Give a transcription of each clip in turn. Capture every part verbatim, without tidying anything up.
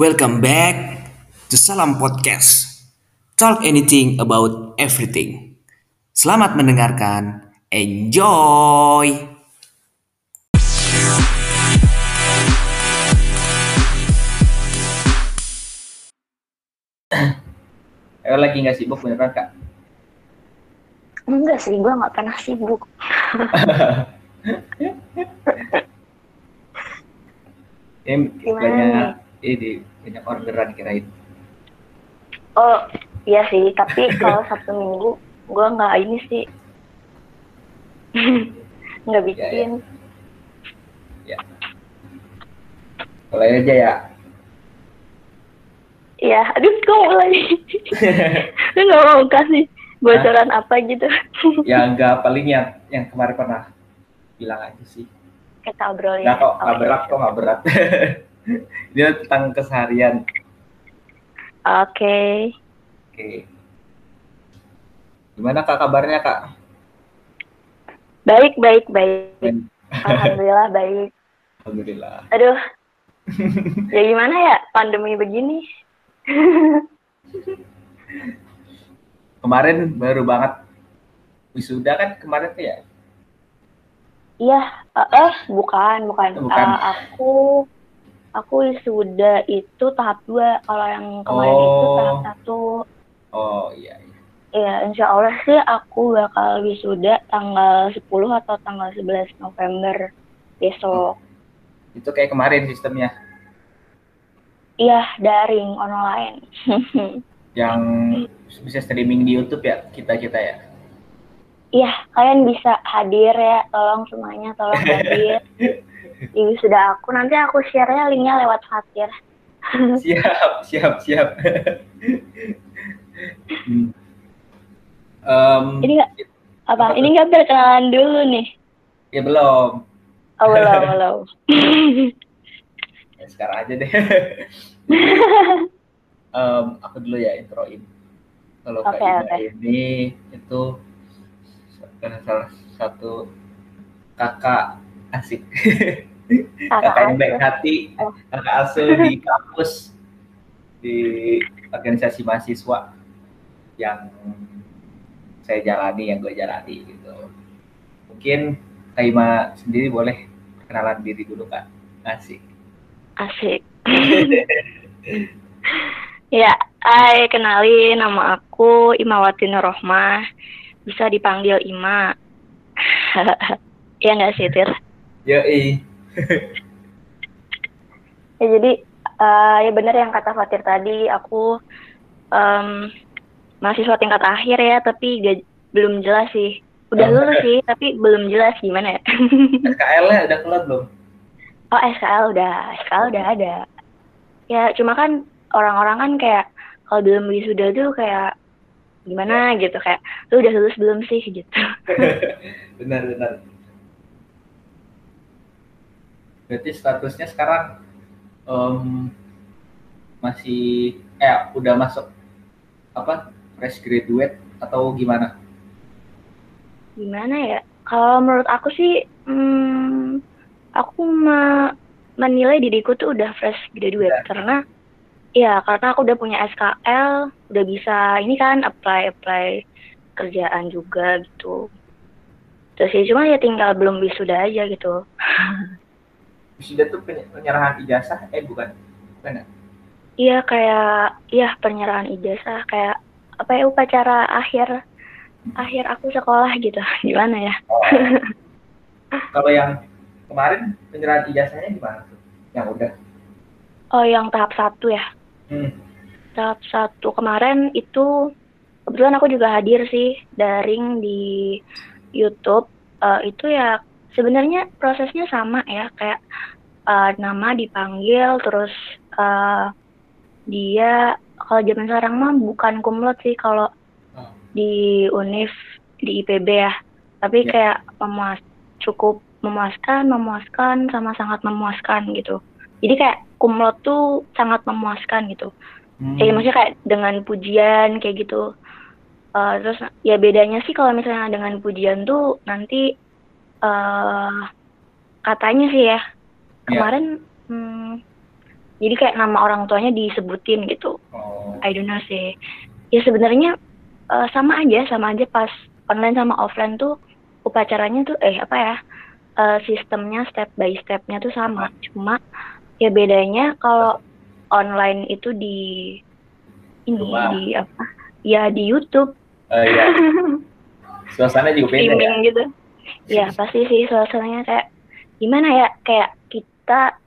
Welcome back to Salam Podcast. Talk anything about everything. Selamat mendengarkan. Enjoy. Eh, lagi nggak sibuk beneran, Kak? Enggak sih, gue nggak pernah sibuk. Ini banyak, ini banyak orderan kirain. Oh iya sih, tapi kalau Sabtu Minggu gue nggak ini sih, nggak bikin. Ya, ya. Ya. Mulai aja ya. Ya, aduh, gue mulai. Lu nggak mau kasih bocoran Hah? apa gitu? Ya nggak, paling yang yang kemarin pernah bilang aja sih. Kita obrolin. Nah, kok nggak berat, kok nggak berat. Dia tentang keseharian. Oke. Okay. Oke. Okay. Gimana Kak kabarnya, Kak? Baik, baik, baik. Ben. Alhamdulillah baik. Alhamdulillah. Aduh. Ya gimana ya, pandemi begini. Kemarin baru banget wisuda kan kemarin tuh ya? Iya, eh uh, bukan, bukan. bukan. Uh, aku aku wisuda itu tahap dua, kalau yang kemarin oh. itu tahap satu. Oh, iya iya. Iya, insyaallah sih aku bakal wisuda tanggal sepuluh atau tanggal sebelas November besok. Itu kayak kemarin sistemnya. Iya, daring, online. Yang bisa streaming di YouTube ya, kita-kita ya? Iya, kalian bisa hadir ya, tolong semuanya, tolong hadir. Ini sudah aku, nanti aku share-nya linknya lewat Fatir. Siap, siap, siap. hmm. um, ini gak, apa, apa ini nggak berkenalan dulu nih? Ya belum. Oh, belum, belum. Ya, sekarang aja deh. Um, aku dulu ya introin. Kalau okay, Kak Ima okay. ini itu salah satu kakak asik, kakak, kakak yang baik hati, oh. kakak asuh di kampus di organisasi mahasiswa yang saya jalani, yang gue jalani gitu. Mungkin Kak Ima sendiri boleh perkenalan diri dulu, Kak. Asik. Asik. Ya, hai, kenalin, nama aku Ima Watin Nur Rohmah, bisa dipanggil Ima. Ya nggak sih, Tir? Yoi. Ya, jadi, uh, ya benar yang kata Fatir tadi, aku um, mahasiswa tingkat akhir ya, tapi gak, belum jelas sih. Udah lulus sih, tapi belum jelas gimana ya. S K L-nya udah keluar belum? Oh, S K L udah, S K L udah ada. Ya, cuma kan orang-orang kan kayak kalau belum wisuda tuh kayak gimana gitu, kayak lu udah lulus belum sih gitu. Benar, benar. Berarti statusnya sekarang um, masih eh udah masuk apa fresh graduate atau gimana? Gimana ya? Kalau menurut aku sih hmm, aku ma- menilai diriku tuh udah fresh graduate benar. karena Iya, karena aku udah punya S K L, udah bisa ini kan apply-apply kerjaan juga gitu. Terus ya cuma ya tinggal belum wisuda aja gitu. Wisuda tuh penyerahan ijazah, eh bukan? Bukan? Iya kayak, iya penyerahan ijazah kayak apa ya upacara akhir akhir aku sekolah gitu, gimana ya? Oh. Kalau yang kemarin penyerahan ijazahnya gimana tuh? Yang udah? Oh, yang tahap satu ya? Hmm. Tahap satu kemarin itu kebetulan aku juga hadir sih daring di YouTube. Uh, itu ya sebenarnya prosesnya sama ya, kayak uh, nama dipanggil terus uh, dia kalau zaman sekarang mah bukan kumlot sih kalau hmm. di UNIF di I P B ya. Tapi yeah. kayak memuas cukup memuaskan, memuaskan sama sangat memuaskan gitu. Jadi kayak kumlot tuh sangat memuaskan gitu. Hmm. Jadi maksudnya kayak dengan pujian kayak gitu. Uh, terus ya bedanya sih kalau misalnya dengan pujian tuh nanti uh, katanya sih ya. Kemarin yeah. hmm, Jadi kayak nama orang tuanya disebutin gitu. Oh. I don't know sih. Ya sebenarnya uh, sama aja, sama aja pas online sama offline tuh upacaranya tuh eh apa ya? Uh, sistemnya step by stepnya tuh sama. Cuma ya bedanya kalau online itu di ini Rumah. di apa? Ya di YouTube. Uh, ya. Suasana juga beda ya. Gitu. Ya pasti sih suasananya kayak gimana ya? Kayak kita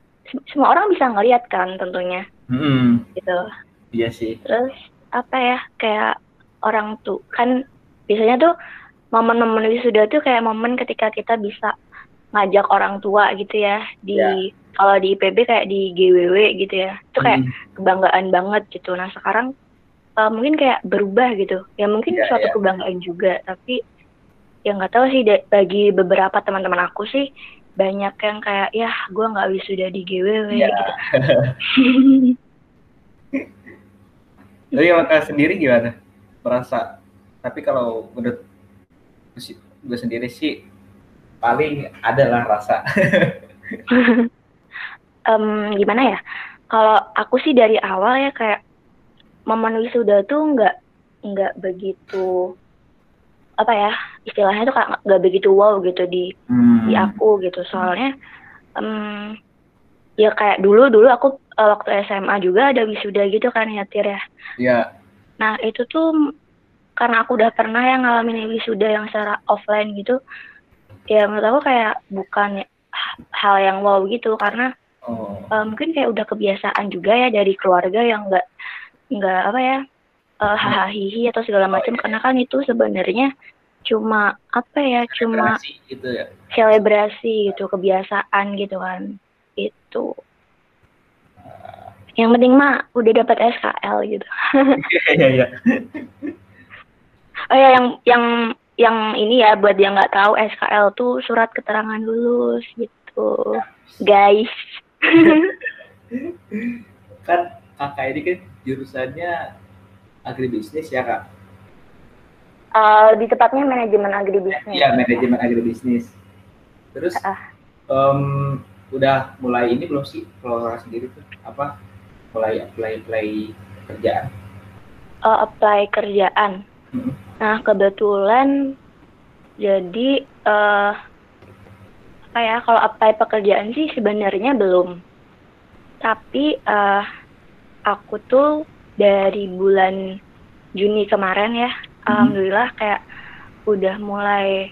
semua orang bisa ngelihat kan tentunya, hmm. gitu. Iya sih. Terus apa ya, kayak orang tuh kan biasanya tuh momen-momen wisuda tuh kayak momen ketika kita bisa ngajak orang tua gitu ya di ya. Kalau di I P B kayak di G W W gitu ya, itu kayak hmm. kebanggaan banget gitu. Nah sekarang uh, mungkin kayak berubah gitu. Ya mungkin ya, suatu ya. kebanggaan juga, tapi ya nggak tahu sih bagi beberapa teman-teman aku sih. Banyak yang kayak, ya gue gak wisuda di G W W ya. Gitu. Tapi maka sendiri gimana? Merasa, tapi kalau menurut gue sendiri sih, paling adalah rasa. um, gimana ya? Kalau aku sih dari awal ya kayak, momen wisuda tuh gak, gak begitu... apa ya, istilahnya tuh kayak gak begitu wow gitu di hmm. di aku gitu, soalnya um, ya kayak dulu dulu aku uh, waktu S M A juga ada wisuda gitu kan ya Tir ya yeah. Nah itu tuh karena aku udah pernah ya ngalamin wisuda yang secara offline gitu, ya menurut aku kayak bukan hal yang wow gitu karena oh. uh, mungkin kayak udah kebiasaan juga ya dari keluarga yang gak gak apa ya Uh, hahaha hihi atau segala macam, oh, iya. Karena kan itu sebenarnya cuma apa ya, cuma selebrasi gitu, ya. Selebrasi gitu, kebiasaan gitu kan, itu uh. yang penting mah udah dapat S K L gitu. Iya iya. Oh ya yang yang yang ini ya buat yang nggak tahu, S K L tuh surat keterangan lulus gitu, guys. Kan kakak ini kan jurusannya agribisnis ya kak? Uh, lebih tepatnya manajemen agribisnis. Iya manajemen agribisnis. Terus uh. um, udah mulai ini belum sih kalau orang sendiri tuh apa? Mulai apply apply kerjaan? Uh, apply kerjaan. Hmm. Nah kebetulan jadi uh, apa ya? Kalau apply pekerjaan sih sebenarnya belum. Tapi uh, aku tuh dari bulan Juni kemarin ya, hmm. alhamdulillah kayak udah mulai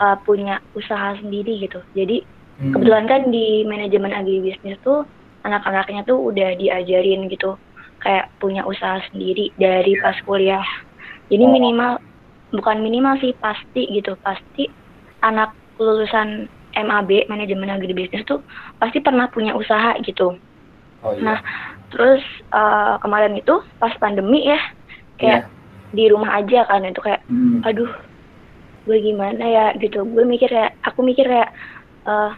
uh, punya usaha sendiri gitu. Jadi hmm. kebetulan kan di manajemen agribisnis tuh anak-anaknya tuh udah diajarin gitu, kayak punya usaha sendiri dari pas kuliah. Jadi minimal, bukan minimal sih, pasti gitu, pasti anak lulusan M A B, manajemen agribisnis tuh pasti pernah punya usaha gitu. Oh, iya. Nah, terus uh, kemarin itu pas pandemi ya, kayak yeah. di rumah aja kan, itu kayak, mm. aduh, gue gimana ya gitu. Gue mikir kayak, aku mikir kayak, uh,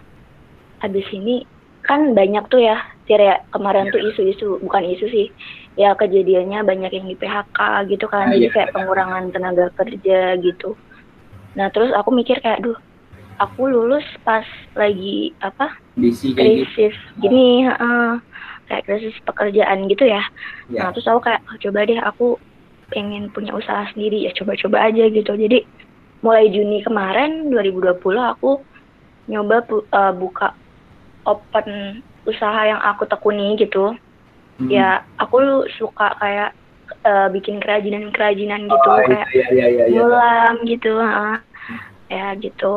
abis ini kan banyak tuh ya, kira kemarin yeah. tuh isu-isu, bukan isu sih, ya kejadiannya banyak yang di P H K gitu kan, nah, jadi yeah, kayak yeah. pengurangan tenaga kerja gitu. Nah terus aku mikir kayak, duh, aku lulus pas lagi apa? Krisis gitu. Gini, uh, kayak krisis pekerjaan gitu ya. Yeah. Nah terus aku kayak oh, coba deh aku pengen punya usaha sendiri ya, coba-coba aja gitu. Jadi mulai Juni kemarin dua ribu dua puluh aku nyoba uh, buka open usaha yang aku tekuni gitu. Mm-hmm. Ya aku suka kayak uh, bikin kerajinan-kerajinan gitu, oh, kayak iya, iya, iya, iya. ulam gitu. Uh. Ya gitu.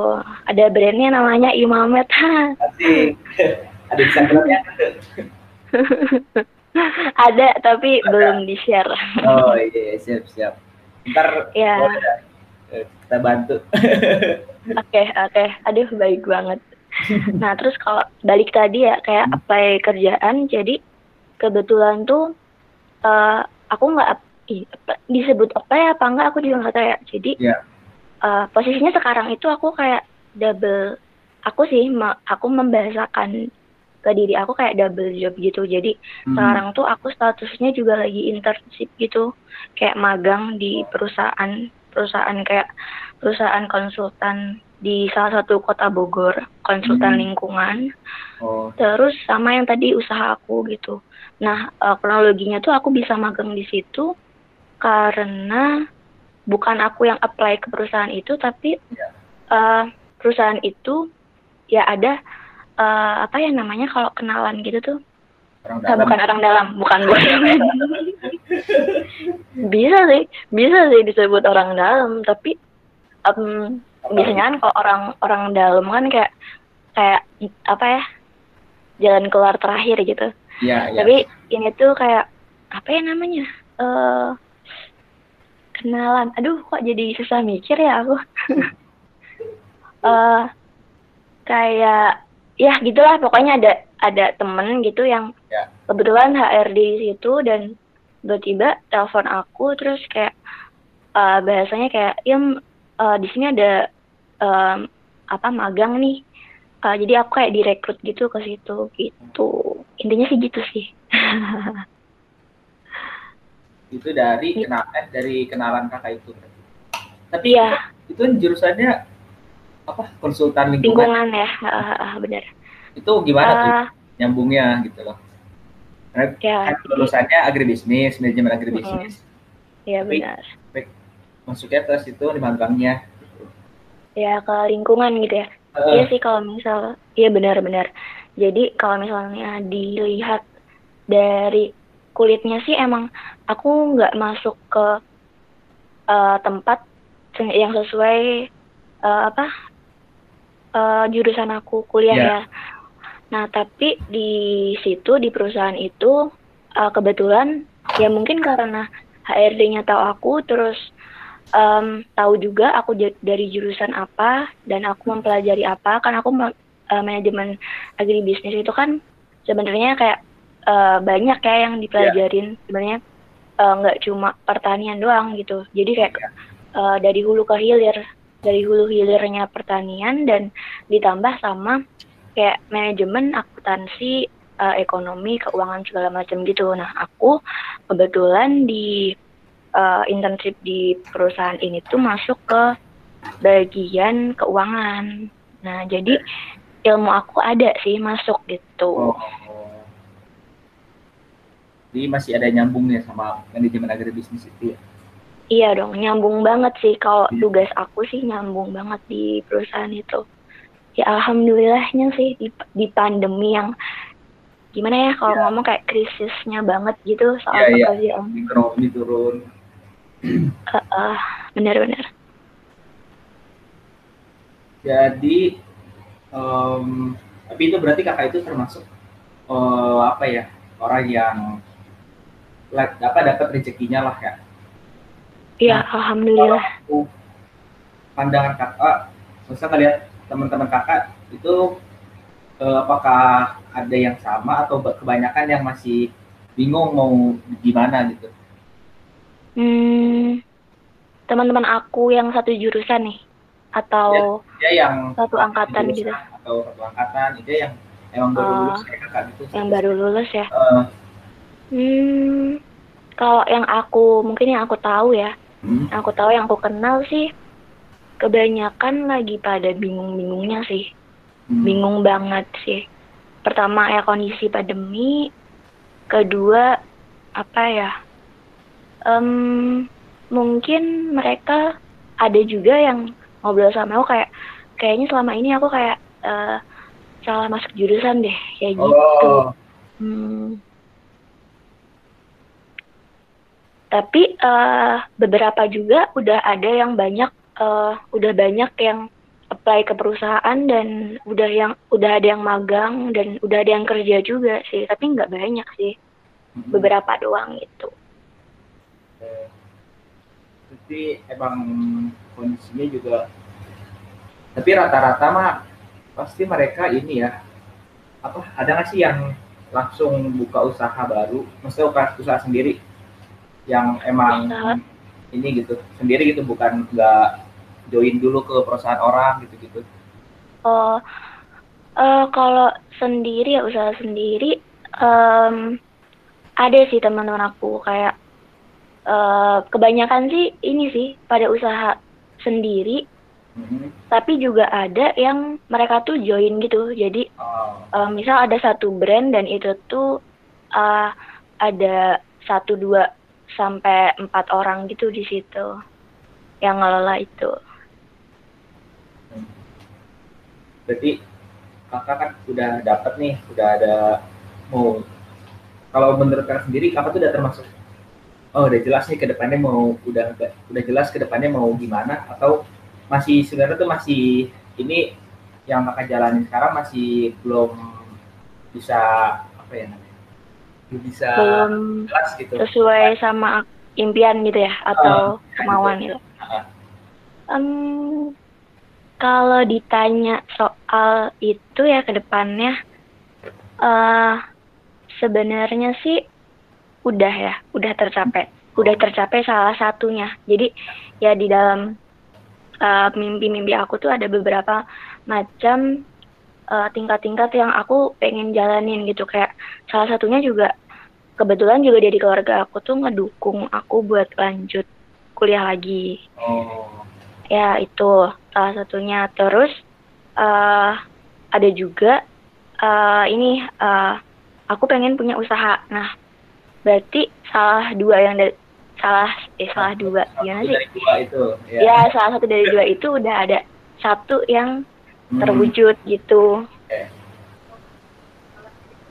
Ada brandnya namanya Imamet. Asik. Ada Instagramnya tuh. Ada tapi Maka. belum di share. Oh iya siap siap. Ntar ya. oh, kita bantu. Oke okay, oke. Okay. Aduh baik banget. Nah terus kalau balik tadi ya kayak hmm. apply kerjaan, jadi kebetulan tuh uh, aku nggak disebut apply apa enggak aku juga nggak tahu ya. Jadi yeah. uh, posisinya sekarang itu aku kayak double. Aku sih aku membahasakan ke diri aku kayak double job gitu. Jadi hmm. sekarang tuh aku statusnya juga lagi internship gitu, kayak magang di perusahaan perusahaan kayak perusahaan konsultan di salah satu kota Bogor, konsultan hmm. lingkungan. Oh. Terus sama yang tadi usaha aku gitu. Nah, uh, kronologinya tuh aku bisa magang di situ karena bukan aku yang apply ke perusahaan itu, tapi yeah. uh, perusahaan itu ya ada uh, apa ya namanya kalau kenalan gitu tuh. Orang nah, bukan orang dalam, bukan orang dalam. Bisa sih, bisa sih disebut orang dalam, tapi um, biasanya kan kalau orang orang dalam kan kayak kayak apa ya jalan keluar terakhir gitu. Ya, ya. Tapi ini tuh kayak apa ya namanya uh, kenalan. Aduh kok jadi susah mikir ya aku. uh, kayak ya gitulah pokoknya ada ada temen gitu yang ya. Kebetulan H R D di situ dan tiba-tiba telepon aku terus kayak uh, bahasanya kayak ya uh, di sini ada um, apa magang nih uh, jadi aku kayak direkrut gitu ke situ gitu intinya sih gitu sih. Itu dari kenal eh dari kenalan kakak itu tapi ya itu jurusannya apa konsultan lingkungan, lingkungan ya uh, benar itu gimana uh, tuh nyambungnya gitu loh karena ya, kan lulusannya agribisnis manajemen agribisnis iya uh, benar masuknya terus itu di magangnya ya ke lingkungan gitu ya iya uh, sih kalau misal iya benar-benar jadi kalau misalnya dilihat dari kulitnya sih emang aku nggak masuk ke uh, tempat yang sesuai uh, apa Uh, jurusan aku kuliah yeah. ya. Nah tapi di situ di perusahaan itu uh, kebetulan ya mungkin karena H R D-nya tahu aku terus um, tahu juga aku j- dari jurusan apa dan aku mempelajari apa kan aku ma- uh, manajemen agribisnis itu kan sebenarnya kayak uh, banyak kayak yang dipelajarin yeah. sebenarnya nggak uh, cuma pertanian doang gitu jadi kayak yeah. uh, dari hulu ke hilir. Dari hulu hilirnya pertanian dan ditambah sama kayak manajemen, akuntansi, uh, ekonomi, keuangan segala macam gitu. Nah aku kebetulan di uh, internship di perusahaan ini tuh masuk ke bagian keuangan. Nah jadi ilmu aku ada sih masuk gitu. Oh. Jadi masih ada nyambungnya sama manajemen agribisnis itu ya? Iya dong, nyambung banget sih. Kalau tugas aku sih nyambung banget di perusahaan itu. Ya alhamdulillahnya sih di, di pandemi yang gimana ya kalau ya. Ngomong kayak krisisnya banget gitu soal ya, pekerjaan. Iya, ekonomi turun. Uh, uh, benar-benar. Jadi, um, tapi itu berarti kakak itu termasuk uh, apa ya orang yang apa dapat rezekinya lah ya. Ya, nah, alhamdulillah. Kalau pandangan kakak, misalnya kalian teman-teman kakak itu eh, apakah ada yang sama atau kebanyakan yang masih bingung mau gimana gitu? Hmm, teman-teman aku yang satu jurusan nih, atau ya, ya yang satu angkatan jurusan, gitu? Atau satu angkatan, itu yang emang baru uh, lulus kayak kakak gitu. Yang baru lulus ya? Uh, hmm, kalau yang aku mungkin yang aku tahu ya. Hmm. Aku tahu yang aku kenal sih kebanyakan lagi pada bingung-bingungnya sih. Hmm. Bingung banget sih. Pertama ya kondisi pandemi, kedua apa ya? Um, mungkin mereka ada juga yang ngobrol sama aku kayak kayaknya selama ini aku kayak uh, salah masuk jurusan deh kayak oh. gitu. Hmm. Tapi uh, beberapa juga udah ada yang banyak uh, udah banyak yang apply ke perusahaan dan udah yang udah ada yang magang dan udah ada yang kerja juga sih tapi nggak banyak sih hmm. beberapa doang gitu. Tapi emang kondisinya juga tapi rata-rata mah pasti mereka ini ya apa ada nggak sih yang langsung buka usaha baru maksudnya buka usaha sendiri? Yang emang usaha. Ini gitu sendiri gitu bukan nggak join dulu ke perusahaan orang gitu-gitu. Oh, uh, kalau sendiri ya usaha sendiri um, ada sih teman-teman aku kayak uh, kebanyakan sih ini sih pada usaha sendiri Mm-hmm. Tapi juga ada yang mereka tuh join gitu. Jadi oh. uh, misal ada satu brand dan itu tuh uh, ada satu dua sampai empat orang gitu di situ yang ngelola itu. Berarti kakak kan udah dapat nih, udah ada mau. Kalau menurut kakak sendiri, kakak tuh udah termasuk oh udah jelas nih kedepannya mau udah udah jelas kedepannya mau gimana, atau masih sebenarnya tuh masih ini yang kakak jalanin sekarang masih belum bisa apa ya namanya belum bisa belum jelas gitu sesuai sama impian gitu ya atau uh, kemauan gitu. Uh. Um, kalau ditanya soal itu ya kedepannya uh, sebenarnya sih udah ya udah tercapai udah tercapai salah satunya. Jadi ya di dalam Uh, mimpi-mimpi aku tuh ada beberapa macam uh, tingkat-tingkat yang aku pengen jalanin gitu. Kayak salah satunya juga kebetulan juga dari keluarga aku tuh ngedukung aku buat lanjut kuliah lagi. Oh. Ya itu salah satunya. Terus uh, ada juga uh, ini uh, aku pengen punya usaha. Nah berarti salah dua yang dari salah eh salah dua gimana sih itu, ya. ya salah satu dari dua itu udah ada satu yang hmm. terwujud gitu okay.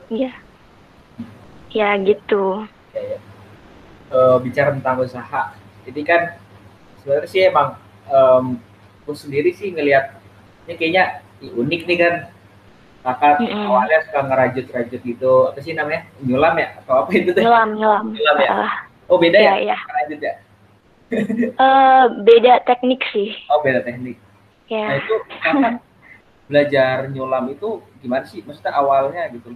ya ya gitu okay, ya. Uh, bicara tentang usaha jadi kan sebenarnya sih emang um, aku sendiri sih ngelihat ini kayaknya unik nih kan kakak mm-hmm. awalnya suka ngerajut-rajut gitu apa sih namanya nyulam ya atau apa itu tuh nyulam nyulam nyulam ya uh. Oh beda ya? Iya. Ya? uh, beda teknik sih. Oh beda teknik. Ya. Nah itu kakak belajar nyulam itu gimana sih? Maksudnya awalnya gitu?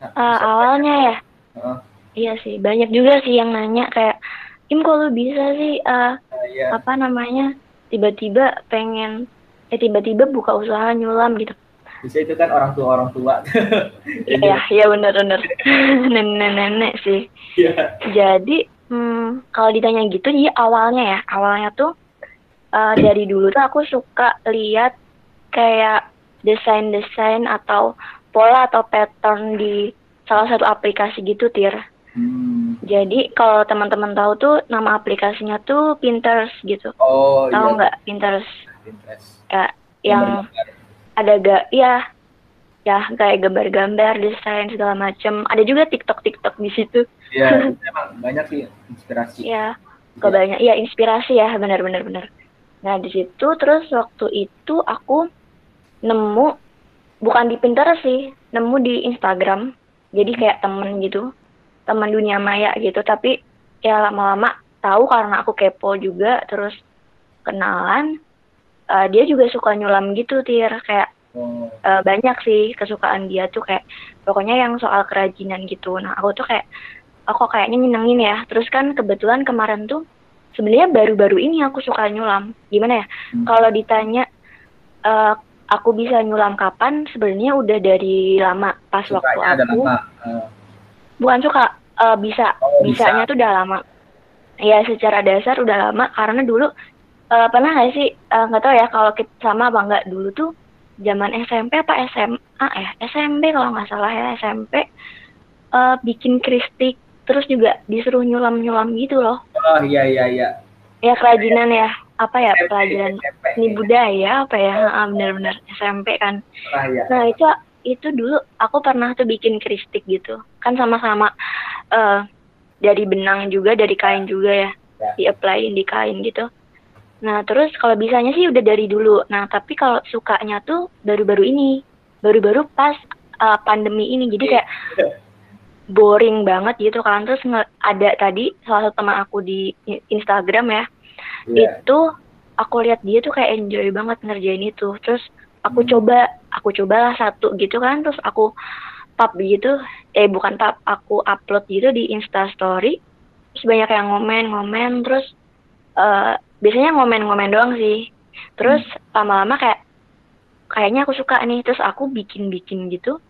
Nah, uh, awalnya tanya. ya? Uh. Iya sih. Banyak juga sih yang nanya kayak, Im kok lu bisa sih uh, uh, yeah. apa namanya? Tiba-tiba pengen, eh tiba-tiba buka usaha nyulam gitu. Bisa itu kan orang tua orang tua. Iya, iya benar-benar nenek-nenek sih. Yeah. Jadi hmm, kalau ditanya gitu, jadi awalnya ya, awalnya tuh uh, dari dulu tuh aku suka lihat kayak desain-desain atau pola atau pattern di salah satu aplikasi gitu, Tir. Hmm. Jadi kalau teman-teman tahu tuh nama aplikasinya tuh Pinterest gitu. Oh, tahu nggak iya. Pinterest? Pinterest. Kayak yang Pinterest. Ada gak, ya, ya kayak gambar-gambar, desain segala macam. Ada juga TikTok-Tiktok di situ. Iya, memang banyak sih inspirasi. Iya, kebanyakan. Iya, inspirasi ya, benar-benar benar. Nah di situ terus waktu itu aku nemu, bukan di Pinterest sih, nemu di Instagram. Jadi kayak temen gitu, temen dunia maya gitu. Tapi ya lama-lama tahu karena aku kepo juga, terus kenalan. Uh, dia juga suka nyulam gitu, Tir. Kayak hmm. uh, banyak sih kesukaan dia tuh kayak pokoknya yang soal kerajinan gitu. Nah, aku tuh kayak aku oh, kayaknya nyenengin ya. Terus kan kebetulan kemarin tuh sebenarnya baru-baru ini aku suka nyulam. Gimana ya? Hmm. Kalau ditanya uh, aku bisa nyulam kapan? Sebenarnya udah dari lama pas sukanya waktu aku. Uh. Bukan suka uh, bisa. Oh, bisanya bisa. Tuh udah lama. Ya, secara dasar udah lama karena dulu Uh, pernah nggak sih nggak uh, tahu ya kalau kita sama apa nggak dulu tuh zaman S M P apa S M A ya S M P kalau nggak salah ya S M P uh, bikin kristik terus juga disuruh nyulam-nyulam gitu loh. Oh iya iya iya. Ya kerajinan ya, ya. Apa ya S M P, pelajaran S M P, seni budaya apa ya oh, benar-benar S M P kan. Ah, iya. Nah itu itu dulu aku pernah tuh bikin kristik gitu kan sama-sama uh, dari benang juga dari kain juga ya, ya. Di-apply di kain gitu. Nah terus kalau bisanya sih udah dari dulu. Nah tapi kalau sukanya tuh baru-baru ini, baru-baru pas uh, pandemi ini. Jadi kayak boring banget gitu kan. Terus nge- ada tadi salah satu teman aku di Instagram ya yeah. Itu aku lihat dia tuh kayak enjoy banget ngerjain itu. Terus aku hmm. coba, aku cobalah satu gitu kan. Terus aku pub gitu, eh bukan pub, aku upload gitu di Instastory. Terus banyak yang ngomen-ngomen. Terus uh, biasanya ngomen-ngomen doang sih. Terus hmm. lama-lama kayak kayaknya aku suka nih. Terus aku bikin-bikin gitu.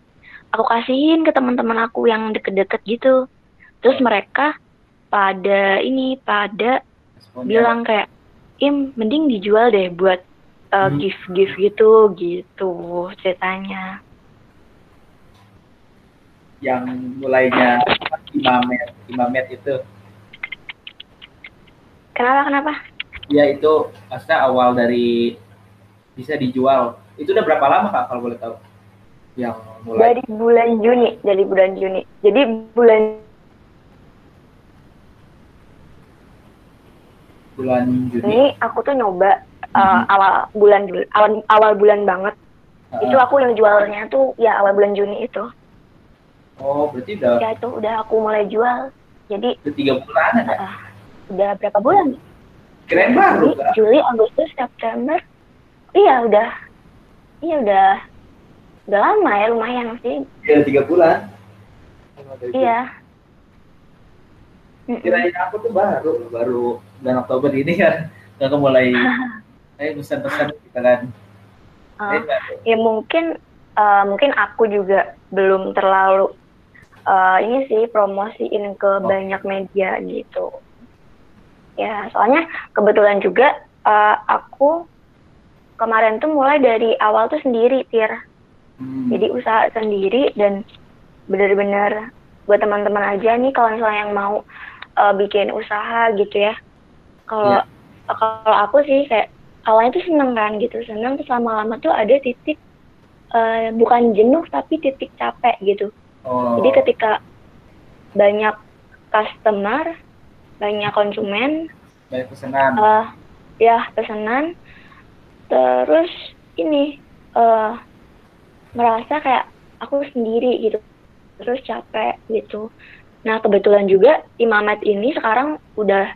Aku kasihin ke teman-teman aku yang deket-deket gitu. Terus mereka pada ini pada Responnya. Bilang kayak, Im mending dijual deh buat uh, hmm. gift-gift gitu gitu ceritanya. Yang mulainya Imamet, Imamet itu. Kenapa kenapa? Ya itu maksudnya awal dari bisa dijual. Itu udah berapa lama Kak kalau boleh tahu? Yang mulai dari bulan Juni, dari bulan Juni. Jadi bulan bulan Juni ini aku tuh nyoba uh, hmm. awal bulan awal, awal bulan banget. Uh. Itu aku yang jualnya tuh ya awal bulan Juni itu. Oh, berarti udah. Ya itu udah aku mulai jual. Jadi tiga bulan ada. Uh, udah berapa bulan? Keren banget. Juli, Agustus, September. Iya, udah. Iya, udah. Udah lama ya, lumayan sih. Iya, tiga bulan. Iya. Kirain aku tuh baru, baru bulan Oktober ini kan. Nggak mulai, eh, pesan-pesan kita kan. Uh, eh, ya, mungkin uh, mungkin aku juga belum terlalu uh, ini sih promosiin ke oh. banyak media gitu. Ya, soalnya kebetulan juga uh, aku kemarin tuh mulai dari awal tuh sendiri, Tir. Hmm. Jadi usaha sendiri dan benar-benar buat teman-teman aja nih kalau misalnya yang mau uh, bikin usaha gitu ya. Kalau yeah. kalau aku sih kayak awalnya tuh seneng kan gitu, seneng terus lama-lama tuh ada titik uh, bukan jenuh tapi titik capek gitu. Oh. Jadi ketika banyak customer, banyak konsumen, banyak pesanan. Uh, ya, pesanan. Terus ini uh, merasa kayak aku sendiri gitu, terus capek gitu. Nah kebetulan juga Imamet ini sekarang udah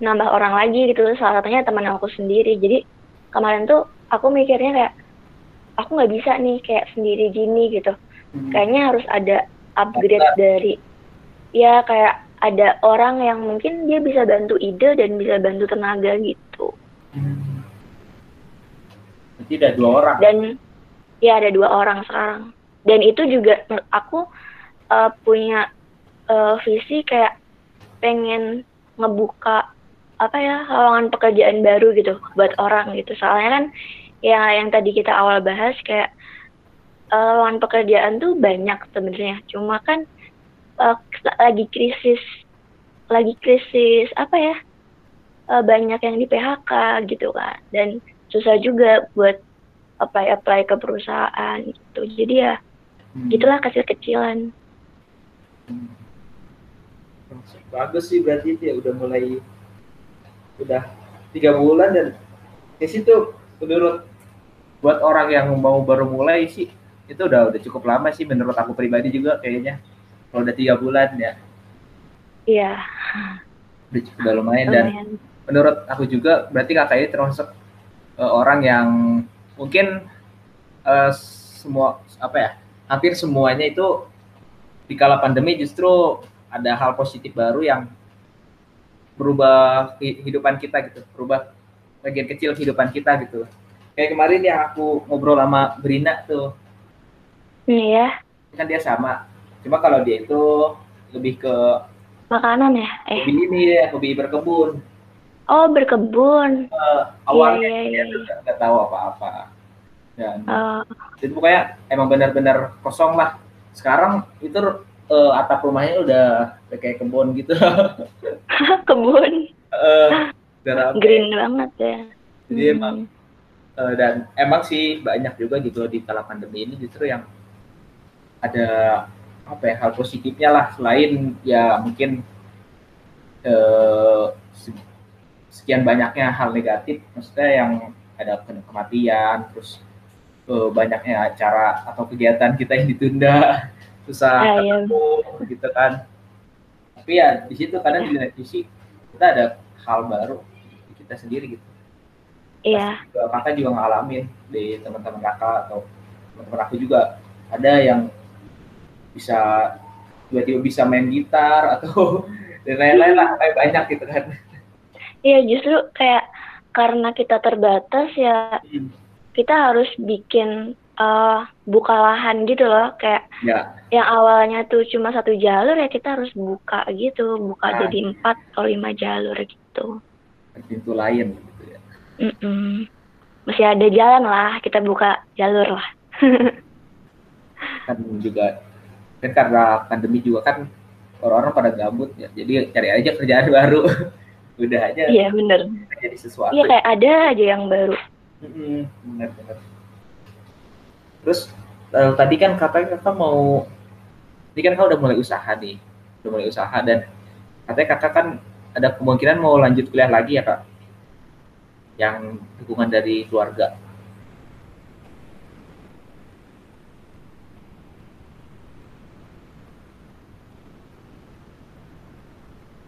nambah orang lagi gitu, salah satunya teman aku sendiri. Jadi kemarin tuh aku mikirnya kayak aku nggak bisa nih kayak sendiri gini gitu, hmm. kayaknya harus ada upgrade Mata. dari ya kayak ada orang yang mungkin dia bisa bantu ide dan bisa bantu tenaga gitu. Hmm. Berarti ada dua orang. Dan ya ada dua orang sekarang. Dan itu juga aku uh, punya uh, visi kayak pengen ngebuka apa ya lowongan pekerjaan baru gitu buat orang gitu. Soalnya kan ya yang tadi kita awal bahas kayak uh, lowongan pekerjaan tuh banyak sebenarnya. Cuma kan uh, lagi krisis, lagi krisis apa ya uh, banyak yang di P H K gitu kan. Dan susah juga buat apply-apply ke perusahaan gitu. Jadi ya hmm. gitulah kecil-kecilan. Hmm. Bagus sih berarti dia udah mulai udah tiga bulan dan di situ menurut buat orang yang mau baru mulai sih itu udah udah cukup lama sih menurut aku pribadi juga kayaknya. Kalau udah tiga bulan ya. Iya. Udah, udah lumayan, lumayan dan menurut aku juga berarti kakaknya termasuk uh, orang yang mungkin uh, semua apa ya hampir semuanya itu di kala pandemi justru ada hal positif baru yang berubah kehidupan kita gitu, berubah bagian kecil kehidupan kita gitu. Kayak kemarin yang aku ngobrol sama Brina tuh, iya kan dia sama, cuma kalau dia itu lebih ke makanan ya, eh. hobi ini ya, hobi berkebun. Oh berkebun. Uh, awalnya yeah, yeah, yeah. dia nggak tahu apa-apa. Dan uh. itu pokoknya emang benar-benar kosong lah. Sekarang itu uh, atap rumahnya udah kayak kebun gitu. Kebun. Uh, Green banget ya. Jadi hmm. emang uh, dan emang sih banyak juga gitu di kala pandemi ini justru yang ada apa ya hal positifnya lah selain ya mungkin. Uh, sekian banyaknya hal negatif, maksudnya yang ada kematian, terus uh, banyaknya acara atau kegiatan kita yang ditunda, susah ya, ketemu, ya. gitu kan. Tapi ya di situ kadang di lain sisi kita ada hal baru kita sendiri gitu. Iya. Kakak juga ngalamin di teman-teman kakak atau teman-teman aku juga ada yang bisa tiba-tiba bisa main gitar atau dan lain-lain lah, kayak banyak gitu kan. Iya justru kayak karena kita terbatas ya hmm. kita harus bikin uh, buka lahan gitu loh kayak ya. Yang awalnya tuh cuma satu jalur ya kita harus buka gitu buka nah. jadi empat atau lima jalur gitu. Pintu lain gitu ya. Mm-mm. masih ada jalan lah, kita buka jalur lah. Kan juga kan karena pandemi juga kan orang-orang pada gabut ya, jadi cari aja kerjaan baru. Udah aja. Iya benar. Jadi sesuatu. Iya kayak ada aja yang baru. Mm-hmm, benar-benar. Terus lalu, tadi kan katanya kakak mau, ini kan kakak udah mulai usaha nih, udah mulai usaha dan katanya kakak kan ada kemungkinan mau lanjut kuliah lagi ya kak, yang dukungan dari keluarga.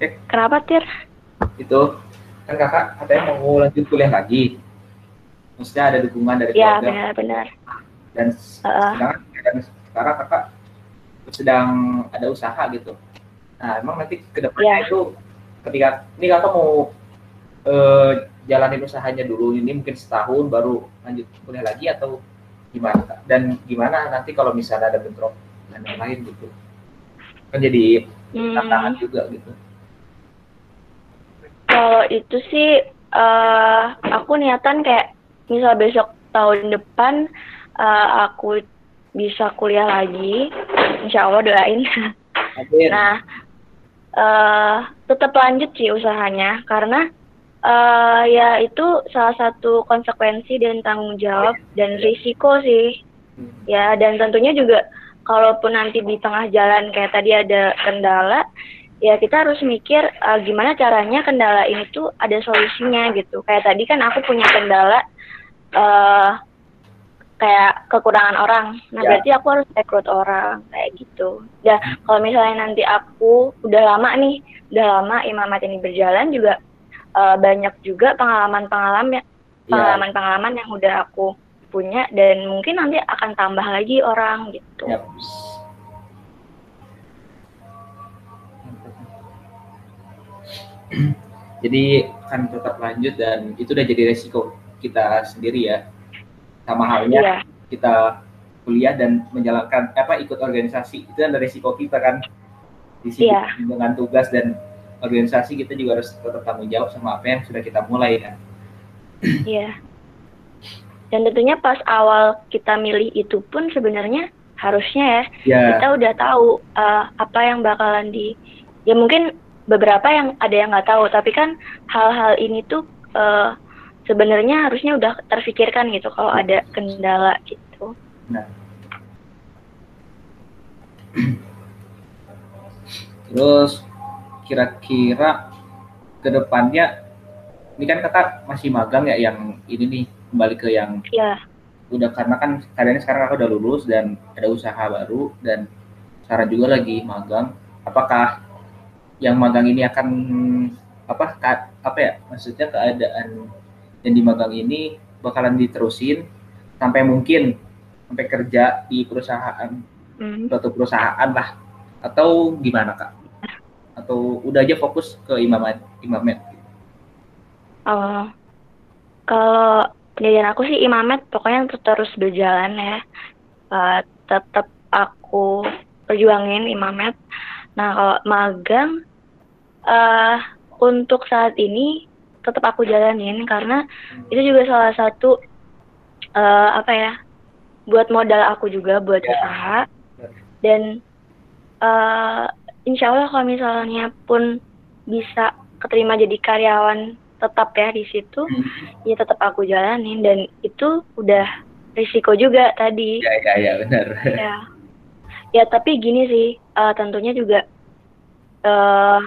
Eh. Kenapa Tir? Itu kan kakak katanya mau lanjut kuliah lagi, maksudnya ada dukungan dari ya, keluarga. Iya benar-benar. Dan uh, sedangkan sekarang kakak sedang ada usaha gitu. Nah emang nanti kedepannya ya. Itu ketika ini kakak mau uh, jalanin usahanya dulu ini mungkin setahun baru lanjut kuliah lagi atau gimana? Dan gimana nanti kalau misalnya ada bentrok dan lain gitu kan jadi hmm. tantangan juga gitu. Kalau itu sih uh, aku niatan kayak misal besok tahun depan uh, aku bisa kuliah lagi, insya Allah doain. Amin. Nah uh, tetap lanjut sih usahanya karena uh, ya itu salah satu konsekuensi dan tanggung jawab dan risiko sih. Ya dan tentunya juga kalaupun nanti di tengah jalan kayak tadi ada kendala. Ya kita harus mikir uh, gimana caranya kendala ini tuh ada solusinya gitu. Kayak tadi kan aku punya kendala uh, kayak kekurangan orang. Nah ya. Berarti aku harus rekrut orang kayak gitu. Ya kalau misalnya nanti aku udah lama nih, udah lama Imamet ini berjalan juga uh, banyak juga pengalaman-pengalaman ya. pengalaman-pengalaman yang udah aku punya dan mungkin nanti akan tambah lagi orang gitu. Ya. Jadi kan tetap lanjut dan itu udah jadi resiko kita sendiri ya. Sama halnya iya. Kita kuliah dan menjalankan apa ikut organisasi itu ada resiko kita kan di sini iya. Dengan tugas dan organisasi kita juga harus tetap tanggung jawab sama apa yang sudah kita mulai kan. Iya. Dan tentunya pas awal kita milih itu pun sebenarnya harusnya ya iya. Kita udah tahu uh, apa yang bakalan di ya mungkin beberapa yang ada yang nggak tahu, tapi kan hal-hal ini tuh uh, sebenarnya harusnya udah terfikirkan gitu kalau ada kendala gitu. Nah. Terus kira-kira kedepannya, ini kan kakak masih magang ya yang ini nih kembali ke yang ya. Udah karena kan keadaannya sekarang kakak udah lulus dan ada usaha baru dan sekarang juga lagi magang. Apakah yang magang ini akan apa apa ya maksudnya keadaan yang di magang ini bakalan diterusin sampai mungkin sampai kerja di perusahaan mm. suatu perusahaan lah atau gimana kak atau udah aja fokus ke Imamet Imamet oh kalau pendidikan aku sih Imamet pokoknya terus berjalan ya uh, tetap aku perjuangin Imamet. Nah kalau magang Uh, untuk saat ini tetap aku jalanin karena itu juga salah satu uh, apa ya buat modal aku juga buat yeah. usaha dan uh, insya Allah kalau misalnya pun bisa keterima jadi karyawan tetap ya di situ mm. ya tetap aku jalanin dan itu udah risiko juga tadi. Ya ya ya benar. Ya ya tapi gini sih uh, tentunya juga. Uh,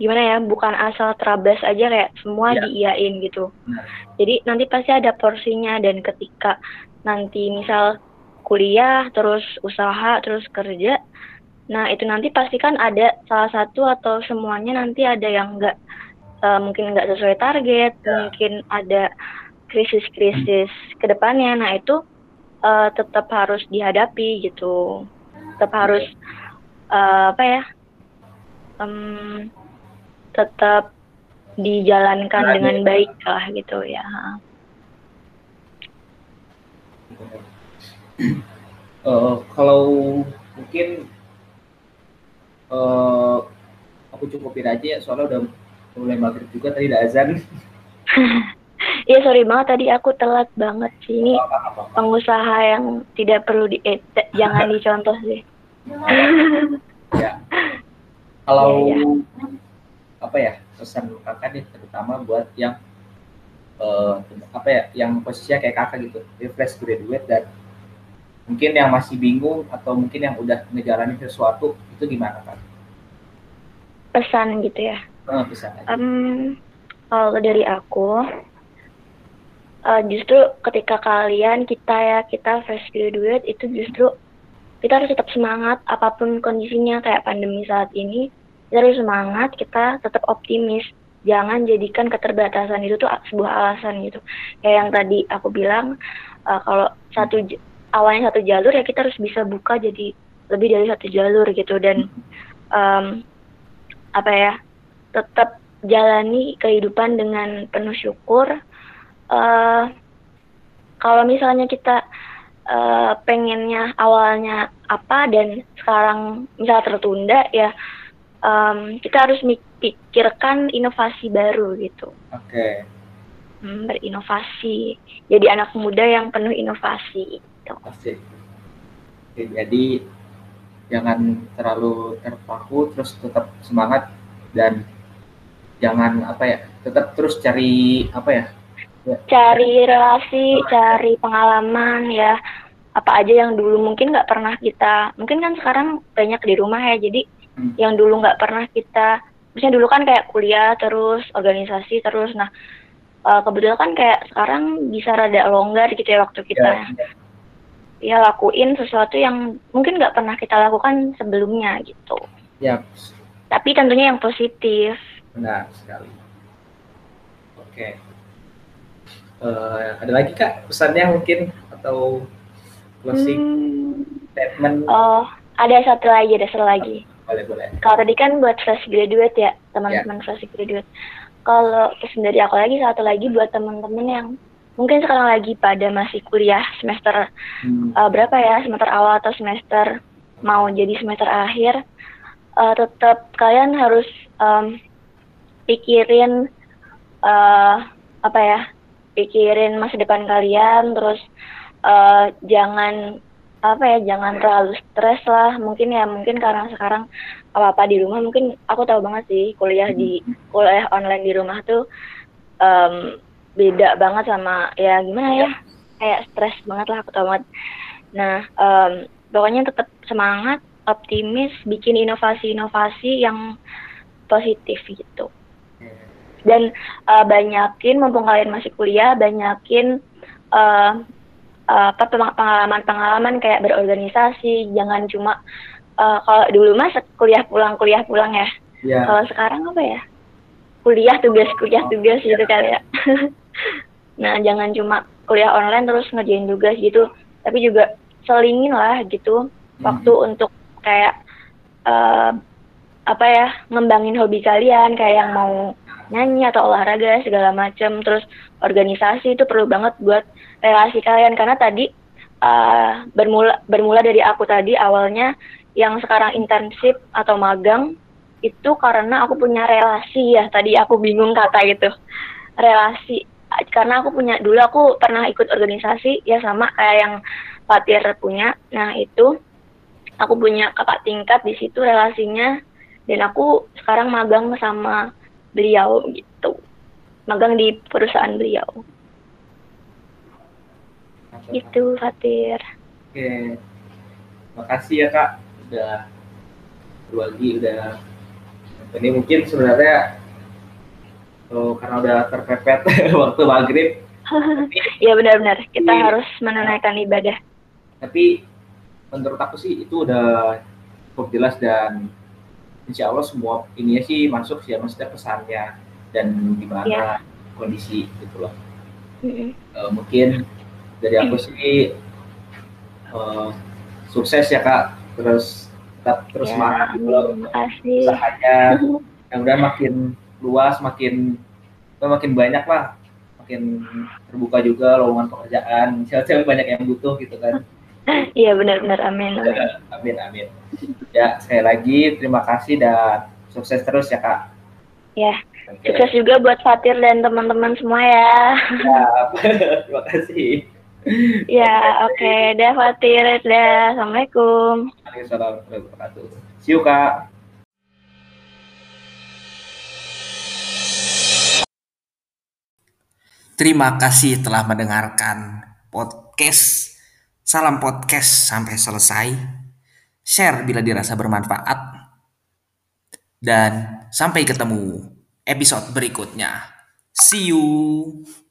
Gimana ya, bukan asal terabas aja kayak semua ya. Diiyain gitu. Nah. Jadi nanti pasti ada porsinya dan ketika nanti misal kuliah, terus usaha, terus kerja. Nah itu nanti pasti kan ada salah satu atau semuanya nanti ada yang nggak, uh, mungkin nggak sesuai target, ya. Mungkin ada krisis-krisis hmm. ke depannya. Nah itu uh, tetap harus dihadapi gitu. Tetap harus, uh, apa ya, um, tetap dijalankan nah, dengan ya. Baik lah gitu ya. Uh, kalau mungkin uh, aku cukupin aja ya soalnya udah mulai maghrib juga tadi udah azan. Iya sorry banget tadi aku telat banget sih. Ini pengusaha yang tidak perlu di eh, jangan dicontoh sih. Ya. Kalau ya, ya. apa ya pesan kakak nih terutama buat yang uh, apa ya yang posisinya kayak kakak gitu, fresh graduate dan mungkin yang masih bingung atau mungkin yang udah ngejalanin sesuatu itu gimana kak? Pesan gitu ya? Oh, pesan. Um, kalau dari aku. Uh, justru ketika kalian kita ya kita fresh graduate itu justru kita harus tetap semangat apapun kondisinya kayak pandemi saat ini kita harus semangat, kita tetap optimis, jangan jadikan keterbatasan itu tuh sebuah alasan gitu kayak yang tadi aku bilang uh, kalau satu awalnya satu jalur ya kita harus bisa buka jadi lebih dari satu jalur gitu dan um, apa ya tetap jalani kehidupan dengan penuh syukur. Uh, kalau misalnya kita uh, pengennya awalnya apa dan sekarang misalnya tertunda ya um, kita harus mikirkan inovasi baru gitu. Oke. Okay. Hmm, berinovasi. Jadi anak muda yang penuh inovasi gitu. Asik. Oke, jadi jangan terlalu terpaku terus tetap semangat dan jangan apa ya tetap terus cari apa ya. Cari relasi, cari pengalaman ya apa aja yang dulu mungkin nggak pernah kita mungkin kan sekarang banyak di rumah ya jadi hmm. yang dulu nggak pernah kita misalnya dulu kan kayak kuliah terus organisasi terus nah kebetulan kan kayak sekarang bisa rada longgar gitu ya waktu kita ya, ya lakuin sesuatu yang mungkin nggak pernah kita lakukan sebelumnya gitu ya. Tapi tentunya yang positif. Benar sekali. Oke okay. Uh, ada lagi kak pesannya mungkin atau closing hmm. statement? Oh ada satu lagi ada satu lagi. Boleh boleh. Kalau tadi kan buat fresh graduate ya teman-teman yeah. fresh graduate. Kalau pesan dari aku lagi satu lagi buat teman-teman yang mungkin sekarang lagi pada masih kuliah semester hmm. uh, berapa ya semester awal atau semester mau jadi semester akhir uh, tetap kalian harus um, pikirin uh, apa ya? pikirin masa depan kalian terus uh, jangan apa ya jangan terlalu stres lah mungkin ya mungkin karena sekarang apa-apa di rumah mungkin aku tahu banget sih kuliah di kuliah online di rumah tuh um, beda banget sama ya gimana ya kayak stres banget lah aku tahu banget nah um, pokoknya tetap semangat optimis bikin inovasi-inovasi yang positif gitu. Dan uh, banyakin, mumpung kalian masih kuliah, banyakin uh, uh, apa pengalaman-pengalaman kayak berorganisasi. Jangan cuma, uh, kalau dulu mas kuliah pulang, kuliah pulang ya. Yeah. Kalau sekarang apa ya? Kuliah tugas, kuliah tugas oh, gitu yeah. kali ya. Nah, jangan cuma kuliah online terus ngerjain tugas gitu. Tapi juga selingin lah gitu. Mm-hmm. Waktu untuk kayak, uh, apa ya, ngembangin hobi kalian kayak yang mau nyanyi atau olahraga segala macam terus organisasi itu perlu banget buat relasi kalian karena tadi uh, bermula bermula dari aku tadi awalnya yang sekarang internship atau magang itu karena aku punya relasi ya tadi aku bingung kata gitu relasi karena aku punya dulu aku pernah ikut organisasi ya sama kayak yang Fatir punya nah itu aku punya kakak tingkat di situ relasinya dan aku sekarang magang sama beliau gitu, magang di perusahaan beliau. Gitu, Fatir. Oke, makasih ya kak, udah berbagi, udah. Ini mungkin sebenarnya, oh, karena udah terpepet waktu maghrib. Iya benar-benar, kita ini, harus menunaikan ibadah. Tapi menurut aku sih itu udah cukup jelas dan Insya Allah semua ininya sih masuk sih, maksudnya pesannya dan gimana yeah. kondisi gitu loh. Mm-hmm. Uh, mungkin dari aku sih uh, sukses ya kak, terus tetap terus yeah. semangat gitu loh. Usahanya mudah-mudahan makin luas, makin makin banyak lah, makin terbuka juga lowongan pekerjaan. Siapa-siapa banyak yang butuh gitu kan. Iya benar-benar amin. Amin amin. Ya sekali lagi terima kasih dan sukses terus ya kak. Ya, okay. Sukses juga buat Fatir dan teman-teman semua ya. Ya, terima kasih. Ya, oke. Okay. Dah Fatir, dah. Assalamualaikum. Waalaikumsalam warahmatullahi wabarakatuh. See you, Kak. Terima kasih telah mendengarkan podcast Salam Podcast sampai selesai. Share bila dirasa bermanfaat. Dan sampai ketemu episode berikutnya. See you.